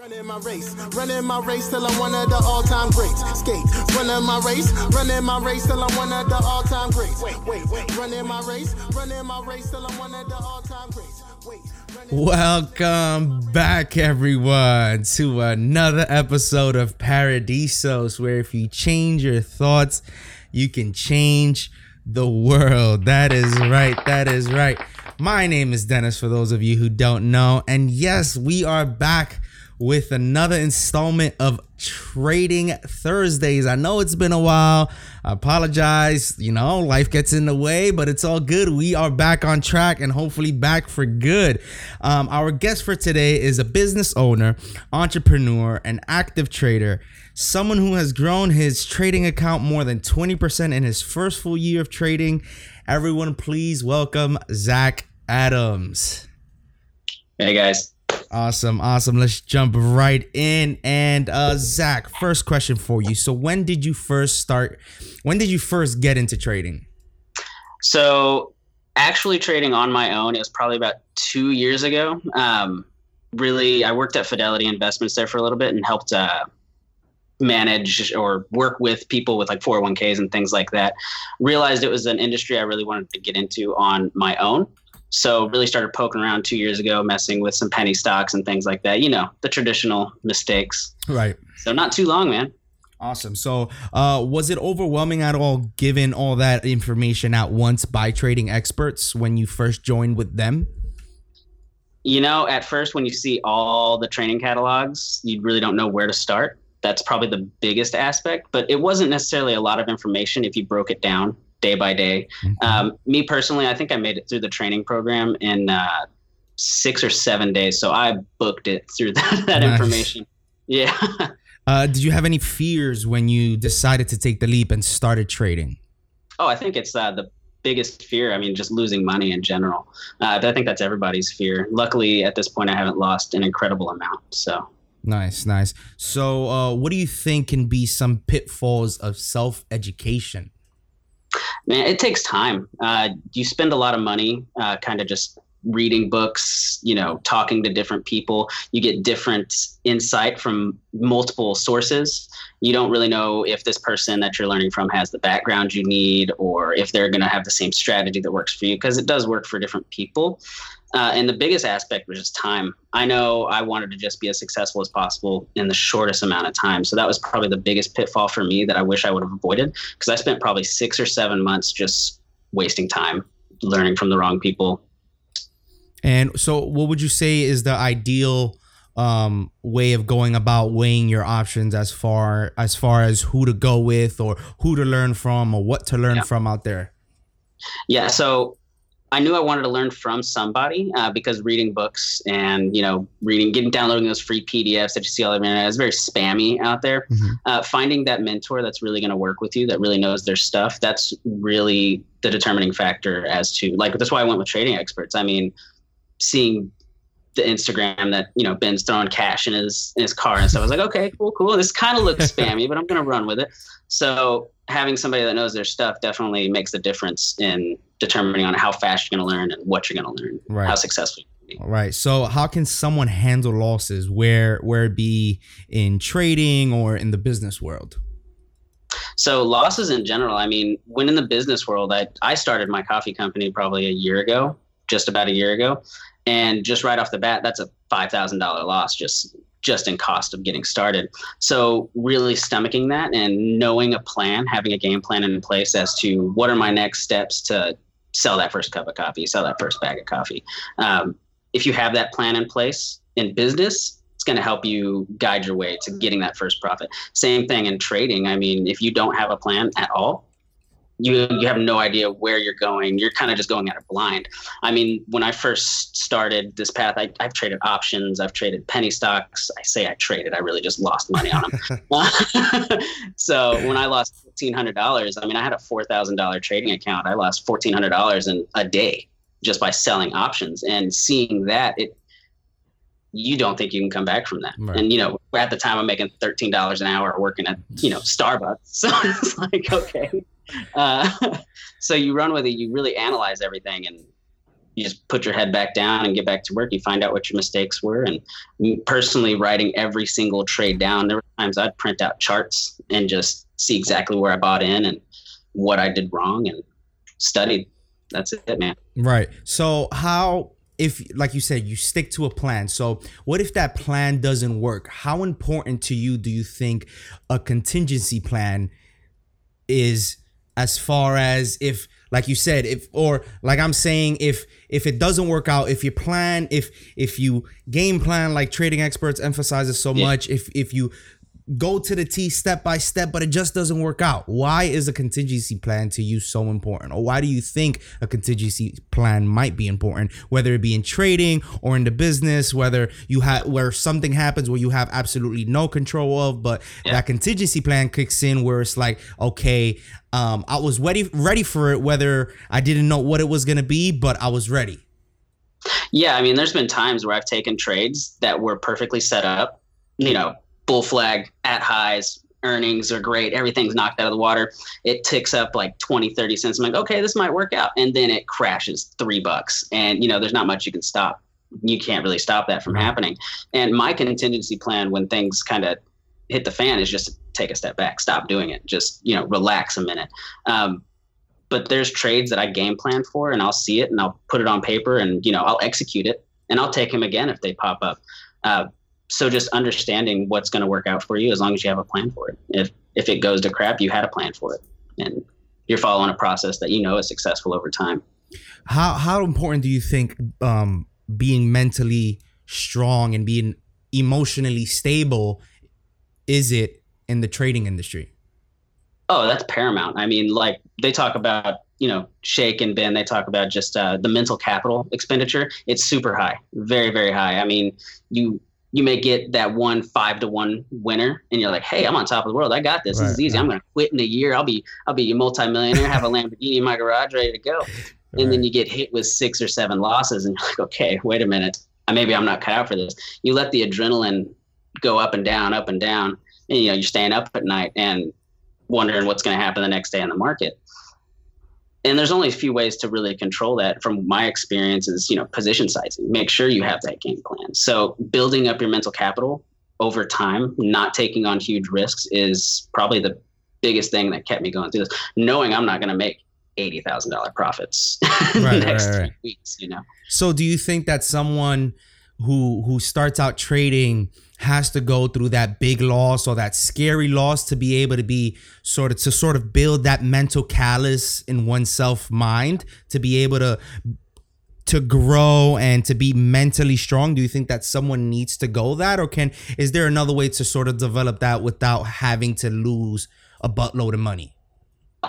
Running my race till I'm one of the all-time greats. Skate, running my race till I'm one of the all-time greats. Wait, running my race till I'm one of the all-time greats. Welcome back, everyone, to another episode of Paradisos, where if you change your thoughts, you can change the world. That is right. That is right. My name is Dennis, for those of you who don't know, and yes, we are back with another installment of Trading Thursdays. I know it's been a while. I apologize. You know, life gets in the way, but it's all good. We are back on track and hopefully back for good. Our guest for today is a business owner, entrepreneur, an active trader, someone who has grown his trading account more than 20% in his first full year of trading. Everyone, please welcome Zach Adams. Hey, guys. Awesome. Let's jump right in. And Zach, first question for you. So when did you first get into trading? So actually trading on my own, it was probably about 2 years ago. I worked at Fidelity Investments there for a little bit and helped manage or work with people with like 401ks and things like that. Realized it was an industry I really wanted to get into on my own. So really started poking around 2 years ago, messing with some penny stocks and things like that. You know, the traditional mistakes. Right. So not too long, man. Awesome. So was it overwhelming at all, given all that information at once by Trading Experts when you first joined with them? You know, at first, when you see all the training catalogs, you really don't know where to start. That's probably the biggest aspect. But it wasn't necessarily a lot of information if you broke it down day by day. Me personally, I think I made it through the training program in 6 or 7 days. So I booked it through that nice information. Yeah. Did you have any fears when you decided to take the leap and started trading? Oh, I think it's the biggest fear. I mean, just losing money in general. I think that's everybody's fear. Luckily, at this point, I haven't lost an incredible amount. So nice. So what do you think can be some pitfalls of self-education? Man, it takes time. You spend a lot of money kind of just reading books, you know, talking to different people. You get different insight from multiple sources. You don't really know if this person that you're learning from has the background you need or if they're going to have the same strategy that works for you, because it does work for different people. And the biggest aspect was just time. I know I wanted to just be as successful as possible in the shortest amount of time. So that was probably the biggest pitfall for me that I wish I would have avoided, because I spent probably 6 or 7 months just wasting time learning from the wrong people. And so what would you say is the ideal way of going about weighing your options as far as who to go with or who to learn from or what to learn from out there? Yeah, so I knew I wanted to learn from somebody because reading books and, you know, downloading those free PDFs that you see all over the internet is very spammy out there. Mm-hmm. Finding that mentor that's really going to work with you, that really knows their stuff, that's really the determining factor as to, like, that's why I went with Trading Experts. I mean, seeing the Instagram that, you know, Ben's throwing cash in his car and stuff. I was like, okay, cool. This kind of looks spammy, but I'm going to run with it. So having somebody that knows their stuff definitely makes a difference in determining on how fast you're going to learn and what you're going to learn, right? How successful you're going to be. Right. So how can someone handle losses where it be in trading or in the business world? So losses in general, I mean, when in the business world, I started my coffee company probably just about a year ago. And just right off the bat, that's a $5,000 loss just in cost of getting started. So really stomaching that and knowing a plan, having a game plan in place as to what are my next steps to sell that first cup of coffee, sell that first bag of coffee. If you have that plan in place in business, it's going to help you guide your way to getting that first profit. Same thing in trading. I mean, if you don't have a plan at all, you have no idea where you're going. You're kind of just going at it blind. I mean, when I first started this path, I've traded options. I've traded penny stocks. I really just lost money on them. So when I lost $1,400, I mean, I had a $4,000 trading account. I lost $1,400 in a day just by selling options. And seeing that, you don't think you can come back from that. Right. And, you know, at the time I'm making $13 an hour working at, you know, Starbucks. So it's like, okay. So you run with it, you really analyze everything and you just put your head back down and get back to work. You find out what your mistakes were. And personally, writing every single trade down, there were times I'd print out charts and just see exactly where I bought in and what I did wrong and studied. That's it, man. Right. So how, if, like you said, you stick to a plan. So what if that plan doesn't work? How important to you do you think a contingency plan is, as far as if, like you said, if, or like I'm saying, if it doesn't work out, if you plan, if you game plan, like Trading Experts emphasizes so much, if you go to the T step by step, but it just doesn't work out, why is a contingency plan to you so important? Or why do you think a contingency plan might be important, whether it be in trading or in the business, whether you have, where something happens where you have absolutely no control of, but that contingency plan kicks in where it's like, okay, I was ready for it, whether I didn't know what it was going to be, but I was ready. Yeah. I mean, there's been times where I've taken trades that were perfectly set up, you know, bull flag at highs, earnings are great, everything's knocked out of the water. It ticks up like 20, 30 cents. I'm like, okay, this might work out. And then it crashes $3. And, you know, there's not much you can stop. You can't really stop that from happening. And my contingency plan when things kind of hit the fan is just to take a step back, stop doing it, just, you know, relax a minute. But there's trades that I game plan for and I'll see it and I'll put it on paper and, you know, I'll execute it and I'll take them again if they pop up. So just understanding what's going to work out for you, as long as you have a plan for it. If it goes to crap, you had a plan for it, and you're following a process that you know is successful over time. How important do you think being mentally strong and being emotionally stable is it in the trading industry? Oh, that's paramount. I mean, like they talk about, you know, Shake and Ben, they talk about just the mental capital expenditure. It's super high, very, very high. I mean, you may get that 1 5-to-1 winner and you're like, hey, I'm on top of the world. I got this. Right, this is easy. Right. I'm going to quit in a year. I'll be a multimillionaire, have a Lamborghini in my garage ready to go. And then you get hit with 6 or 7 losses and you're like, okay, wait a minute. Maybe I'm not cut out for this. You let the adrenaline go up and down, and you know, you're staying up at night and wondering what's going to happen the next day in the market. And there's only a few ways to really control that from my experience is, you know, position sizing. Make sure you have that game plan. So building up your mental capital over time, not taking on huge risks is probably the biggest thing that kept me going through this, knowing I'm not going to make $80,000 profits next 3 weeks, you know? So do you think that someone who starts out trading has to go through that big loss or that scary loss to be able to be sort of build that mental callous in oneself mind to be able to grow and to be mentally strong? Do you think that someone needs to go that, or is there another way to sort of develop that without having to lose a buttload of money?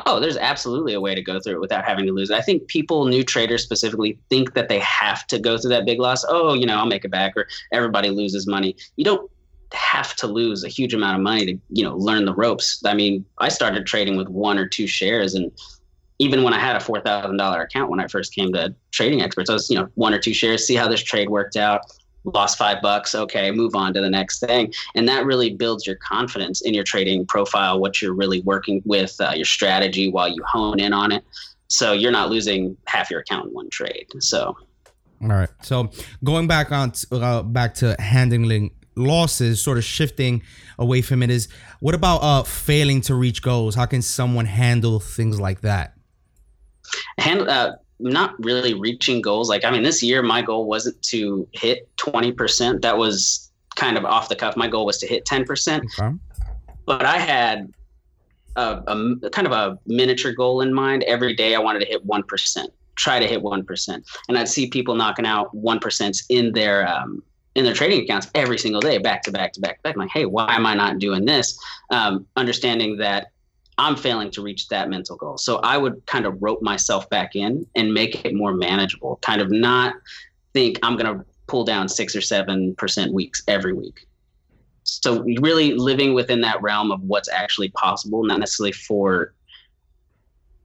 Oh, there's absolutely a way to go through it without having to lose it. I think people, new traders specifically, think that they have to go through that big loss. Oh, you know, I'll make it back, or everybody loses money. You don't have to lose a huge amount of money to, you know, learn the ropes. I mean, I started trading with 1 or 2 shares, and even when I had a $4,000 account when I first came to Trading Experts, I was, you know, 1 or 2 shares, see how this trade worked out. Lost $5, okay, move on to the next thing. And that really builds your confidence in your trading profile, what you're really working with, your strategy while you hone in on it. So you're not losing half your account in one trade. So, all right. So going back on back to handling losses, sort of shifting away from it, is what about failing to reach goals? How can someone handle things like that? Not really reaching goals. Like, I mean, this year my goal wasn't to hit 20%. That was kind of off the cuff. My goal was to hit 10%. Okay. But I had a kind of a miniature goal in mind. Every day I wanted to hit 1%, try to hit 1%. And I'd see people knocking out 1% in their trading accounts every single day, back to back to back to back. I'm like, hey, why am I not doing this? Understanding that I'm failing to reach that mental goal. So I would kind of rope myself back in and make it more manageable, kind of not think I'm going to pull down 6 or 7% weeks every week. So really living within that realm of what's actually possible, not necessarily for,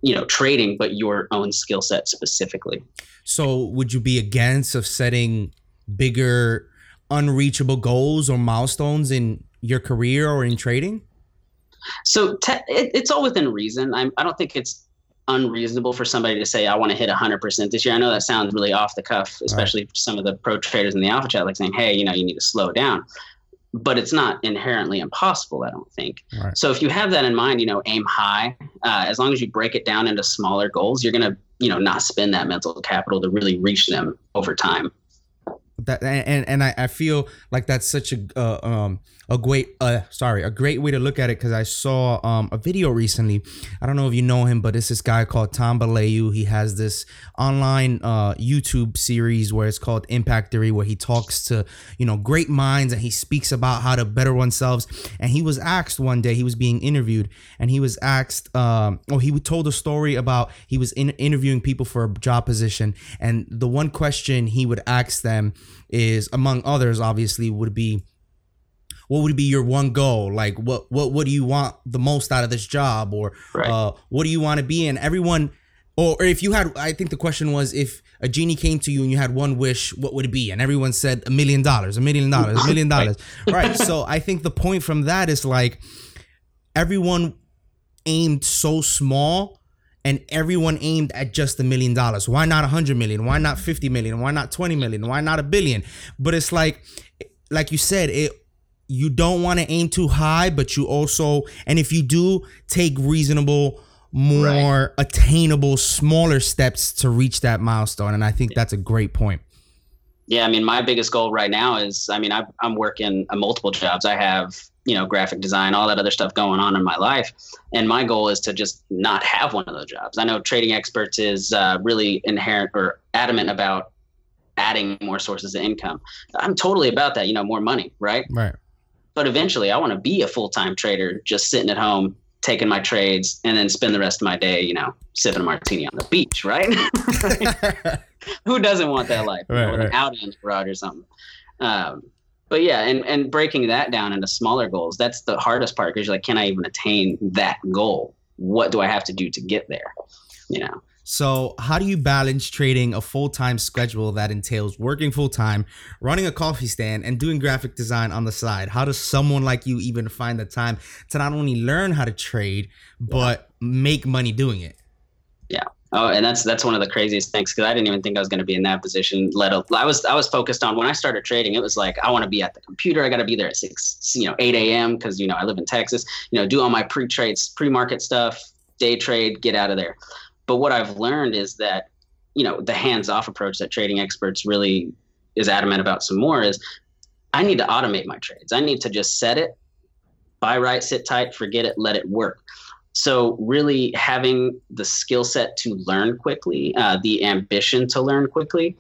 you know, trading, but your own skill set specifically. So would you be against of setting bigger, unreachable goals or milestones in your career or in trading? So it's all within reason. I don't think it's unreasonable for somebody to say, I want to hit 100% this year. I know that sounds really off the cuff, especially for some of the pro traders in the alpha chat, like saying, hey, you know, you need to slow down. But it's not inherently impossible, I don't think. Right. So if you have that in mind, you know, aim high. As long as you break it down into smaller goals, you're going to, you know, not spend that mental capital to really reach them over time. That, and I feel like that's such a great way to look at it, because I saw a video recently. I don't know if you know him, but it's this guy called Tom Baleu. He has this online YouTube series where it's called Impact Theory, where he talks to, you know, great minds, and he speaks about how to better oneself. And he was asked one day, he was being interviewed, and he was asked, he told a story about he was interviewing people for a job position, and the one question he would ask them is, among others, obviously, would be, what would be your one goal? Like, what do you want the most out of this job? Or what do you want to be in? Everyone, or if you had, I think the question was, if a genie came to you and you had one wish, what would it be? And everyone said $1 million. Right. So I think the point from that is, like, everyone aimed so small, and everyone aimed at just $1 million. Why not $100 million? Why not $50 million? Why not $20 million? Why not $1 billion? But it's like you said, you don't want to aim too high, but you also, and if you do, take reasonable, more attainable, smaller steps to reach that milestone. And I think that's a great point. Yeah, I mean, my biggest goal right now is, I mean, I'm working multiple jobs. I have, you know, graphic design, all that other stuff going on in my life. And my goal is to just not have one of those jobs. I know Trading Experts is really inherent or adamant about adding more sources of income. I'm totally about that, you know, more money, right? Right. But eventually I want to be a full-time trader, just sitting at home, taking my trades, and then spend the rest of my day, you know, sipping a martini on the beach, right? Who doesn't want that life? Right, you know, with an out in the garage or something. But yeah, and breaking that down into smaller goals, that's the hardest part, because you're like, can I even attain that goal? What do I have to do to get there? You know? So how do you balance trading a full-time schedule that entails working full-time, running a coffee stand, and doing graphic design on the side? How does someone like you even find the time to not only learn how to trade, but make money doing it? Yeah. Oh, and that's one of the craziest things, because I didn't even think I was going to be in that position. I was focused on, when I started trading, it was like, I want to be at the computer. I got to be there at 8 a.m. because, you know, I live in Texas, you know, do all my pre-trades, pre-market stuff, day trade, get out of there. But what I've learned is that, you know, the hands-off approach that Trading Experts really is adamant about some more is, I need to automate my trades. I need to just set it, buy right, sit tight, forget it, let it work. So really having the skill set to learn quickly, the ambition to learn quickly,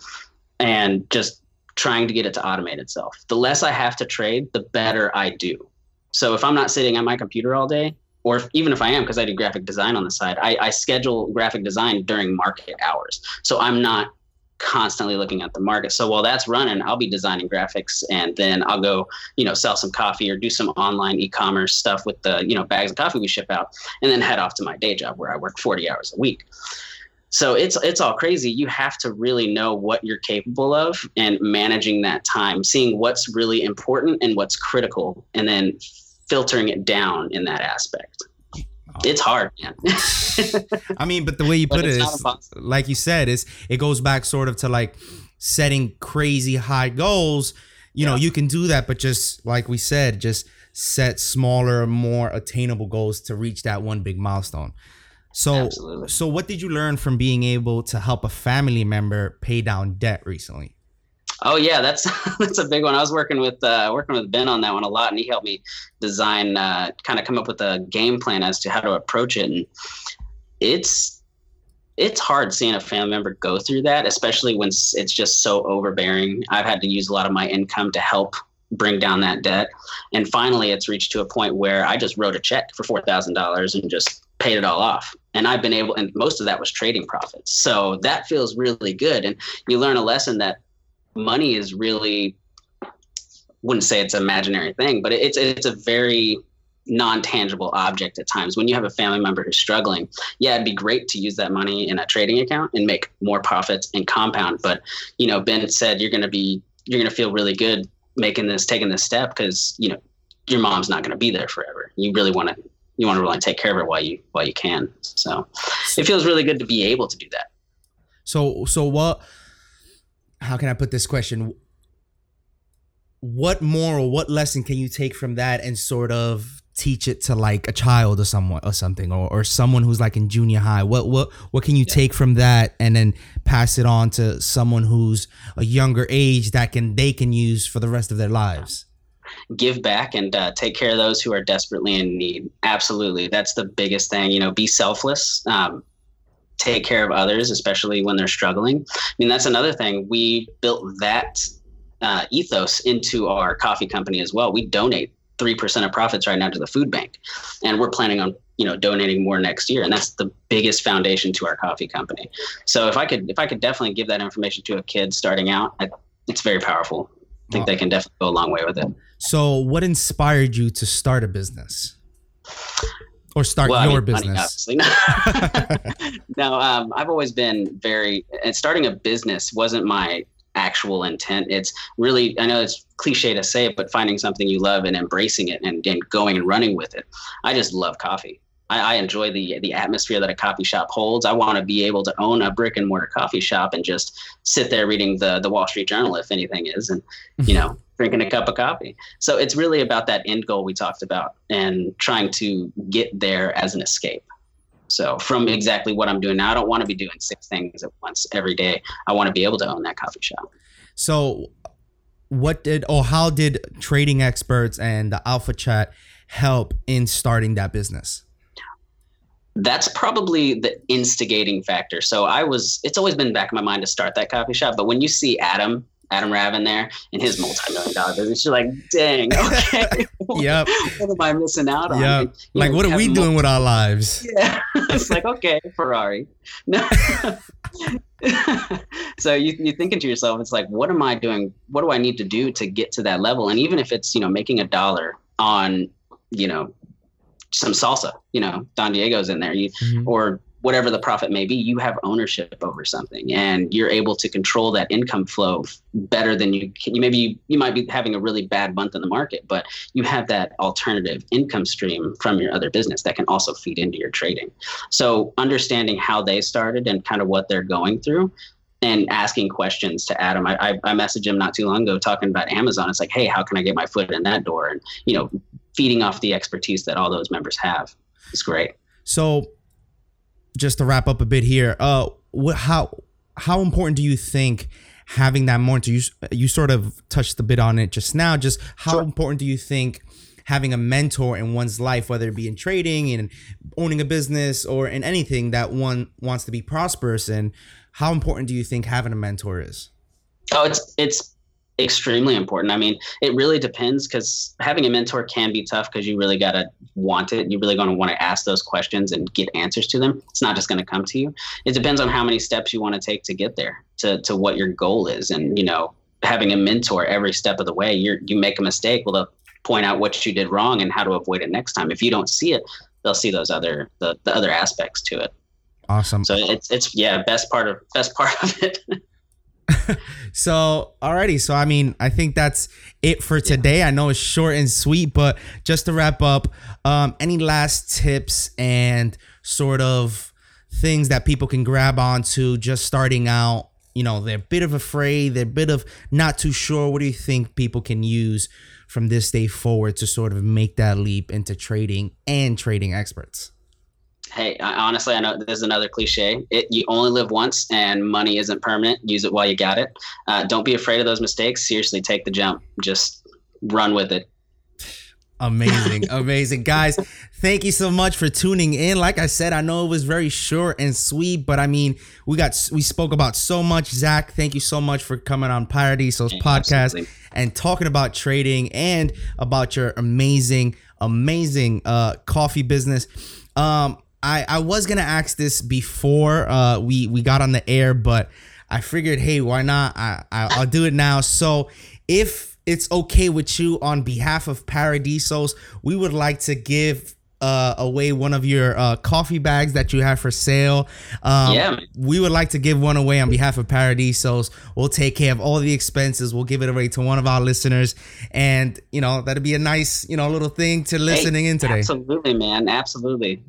and just trying to get it to automate itself. The less I have to trade, the better I do. So if I'm not sitting at my computer all day, or even if I am, because I do graphic design on the side, I schedule graphic design during market hours. So I'm not constantly looking at the market. So while that's running, I'll be designing graphics, and then I'll go, you know, sell some coffee or do some online e-commerce stuff with the, you know, bags of coffee we ship out, and then head off to my day job where I work 40 hours a week. So it's all crazy. You have to really know what you're capable of and managing that time, seeing what's really important and what's critical, and then filtering it down in that aspect. It's hard, man. I mean, but the way you put it is, like you said, is it goes back sort of to like setting crazy high goals. You know, you can do that, but just like we said, just set smaller, more attainable goals to reach that one big milestone. So, So what did you learn from being able to help a family member pay down debt recently? Oh yeah, that's a big one. I was working with Ben on that one a lot, and he helped me design, kind of come up with a game plan as to how to approach it. And it's hard seeing a family member go through that, especially when it's just so overbearing. I've had to use a lot of my income to help bring down that debt, and finally, it's reached to a point where I just wrote a check for $4,000 and just paid it all off. And I've been able, and most of that was trading profits. So that feels really good, and you learn a lesson that money is really, wouldn't say it's an imaginary thing, but it's a very non-tangible object at times. When you have a family member who's struggling, it'd be great to use that money in a trading account and make more profits and compound. But, you know, Ben said, you're going to feel really good taking this step, because, you know, your mom's not going to be there forever. You really want to you want to really take care of it while you can. So it feels really good to be able to do that. So what, how can I put this question? What moral, what lesson can you take from that and sort of teach it to like a child or someone or something, or someone who's like in junior high? What can you take from that and then pass it on to someone who's a younger age that they can use for the rest of their lives? Give back and take care of those who are desperately in need. Absolutely. That's the biggest thing, be selfless, take care of others, especially when they're struggling. I mean, that's another thing. We built that ethos into our coffee company as well. We donate 3% of profits right now to the food bank, and we're planning on donating more next year, and that's the biggest foundation to our coffee company. So if I could definitely give that information to a kid starting out, it's very powerful. I think they can definitely go a long way with it. So what inspired you to start a business? Or start your business? Money, obviously. No, I've always been and starting a business wasn't my actual intent. It's really, I know it's cliche to say it, but finding something you love and embracing it and going and running with it. I just love coffee. I enjoy the atmosphere that a coffee shop holds. I want to be able to own a brick and mortar coffee shop and just sit there reading the Wall Street Journal, if anything is, and, drinking a cup of coffee. So it's really about that end goal we talked about and trying to get there as an escape. So from exactly what I'm doing now, I don't want to be doing 6 things at once every day. I want to be able to own that coffee shop. So how did Trading Experts and the Alpha Chat help in starting that business? That's probably the instigating factor. So it's always been back in my mind to start that coffee shop. But when you see Adam Raven there in his multi-million-dollar business, you're like, dang, okay. Yep. What am I missing out on? Yep. Like, what are we doing with our lives? Yeah. It's like, okay, Ferrari. No. So you're thinking to yourself, it's like, what am I doing? What do I need to do to get to that level? And even if it's, making $1 on, some salsa, Don Diego's in there, or whatever the profit may be, you have ownership over something and you're able to control that income flow better than you can. You might be having a really bad month in the market, but you have that alternative income stream from your other business that can also feed into your trading. So understanding how they started and kind of what they're going through and asking questions to Adam. I messaged him not too long ago talking about Amazon. It's like, hey, how can I get my foot in that door? And, feeding off the expertise that all those members have is great. So just to wrap up a bit here, how important do you think having that mentor? You sort of touched a bit on it just now. Just how important do you think having a mentor in one's life, whether it be in trading and owning a business or in anything that one wants to be prosperous in, how important do you think having a mentor is? Oh, it's extremely important. I mean, it really depends, because having a mentor can be tough because you really got to want it. You're really going to want to ask those questions and get answers to them. It's not just going to come to you. It depends on how many steps you want to take to get there to what your goal is. And, having a mentor every step of the way, you make a mistake, well, they'll point out what you did wrong and how to avoid it next time. If you don't see it, they'll see those other, the other aspects to it. Awesome. So it's best part of it. So, alrighty. So, I mean, I think that's it for today. I know it's short and sweet, but just to wrap up, any last tips and sort of things that people can grab onto just starting out? They're a bit of afraid, they're a bit of not too sure. What do you think people can use from this day forward to sort of make that leap into trading and Trading Experts? Hey, honestly, I know this is another cliche. You only live once and money isn't permanent. Use it while you got it. Don't be afraid of those mistakes. Seriously, take the jump. Just run with it. Amazing. Amazing. Guys, thank you so much for tuning in. Like I said, I know it was very short and sweet, but I mean, we spoke about so much. Zach, thank you so much for coming on Paradisos podcast. Absolutely. And talking about trading and about your amazing, amazing coffee business. I was going to ask this before we got on the air, but I figured, hey, why not? I'll do it now. So if it's okay with you, on behalf of Paradisos, we would like to give away one of your coffee bags that you have for sale. We would like to give one away on behalf of Paradisos. We'll take care of all the expenses. We'll give it away to one of our listeners. And, you know, that'd be a nice, you know, little thing to listening in today. Absolutely, man. Absolutely.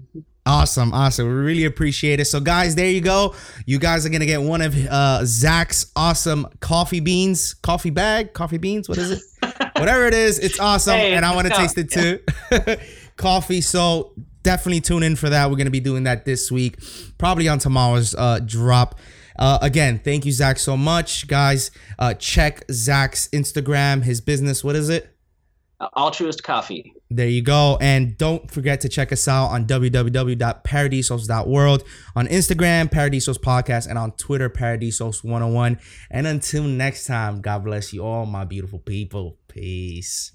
Awesome. We really appreciate it. So, guys, there you go. You guys are going to get one of Zach's awesome coffee beans. What is it? Whatever it is, it's awesome. Hey, and I want to taste it too. Yeah. Coffee. So definitely tune in for that. We're going to be doing that this week, probably on tomorrow's drop. Again, thank you, Zach, so much. Guys, check Zach's Instagram, his business. What is it? Altruist Coffee. There you go. And don't forget to check us out on www.paradisos.world, on Instagram, Paradisos Podcast, and on Twitter, Paradisos 101. And until next time, God bless you all, my beautiful people. Peace.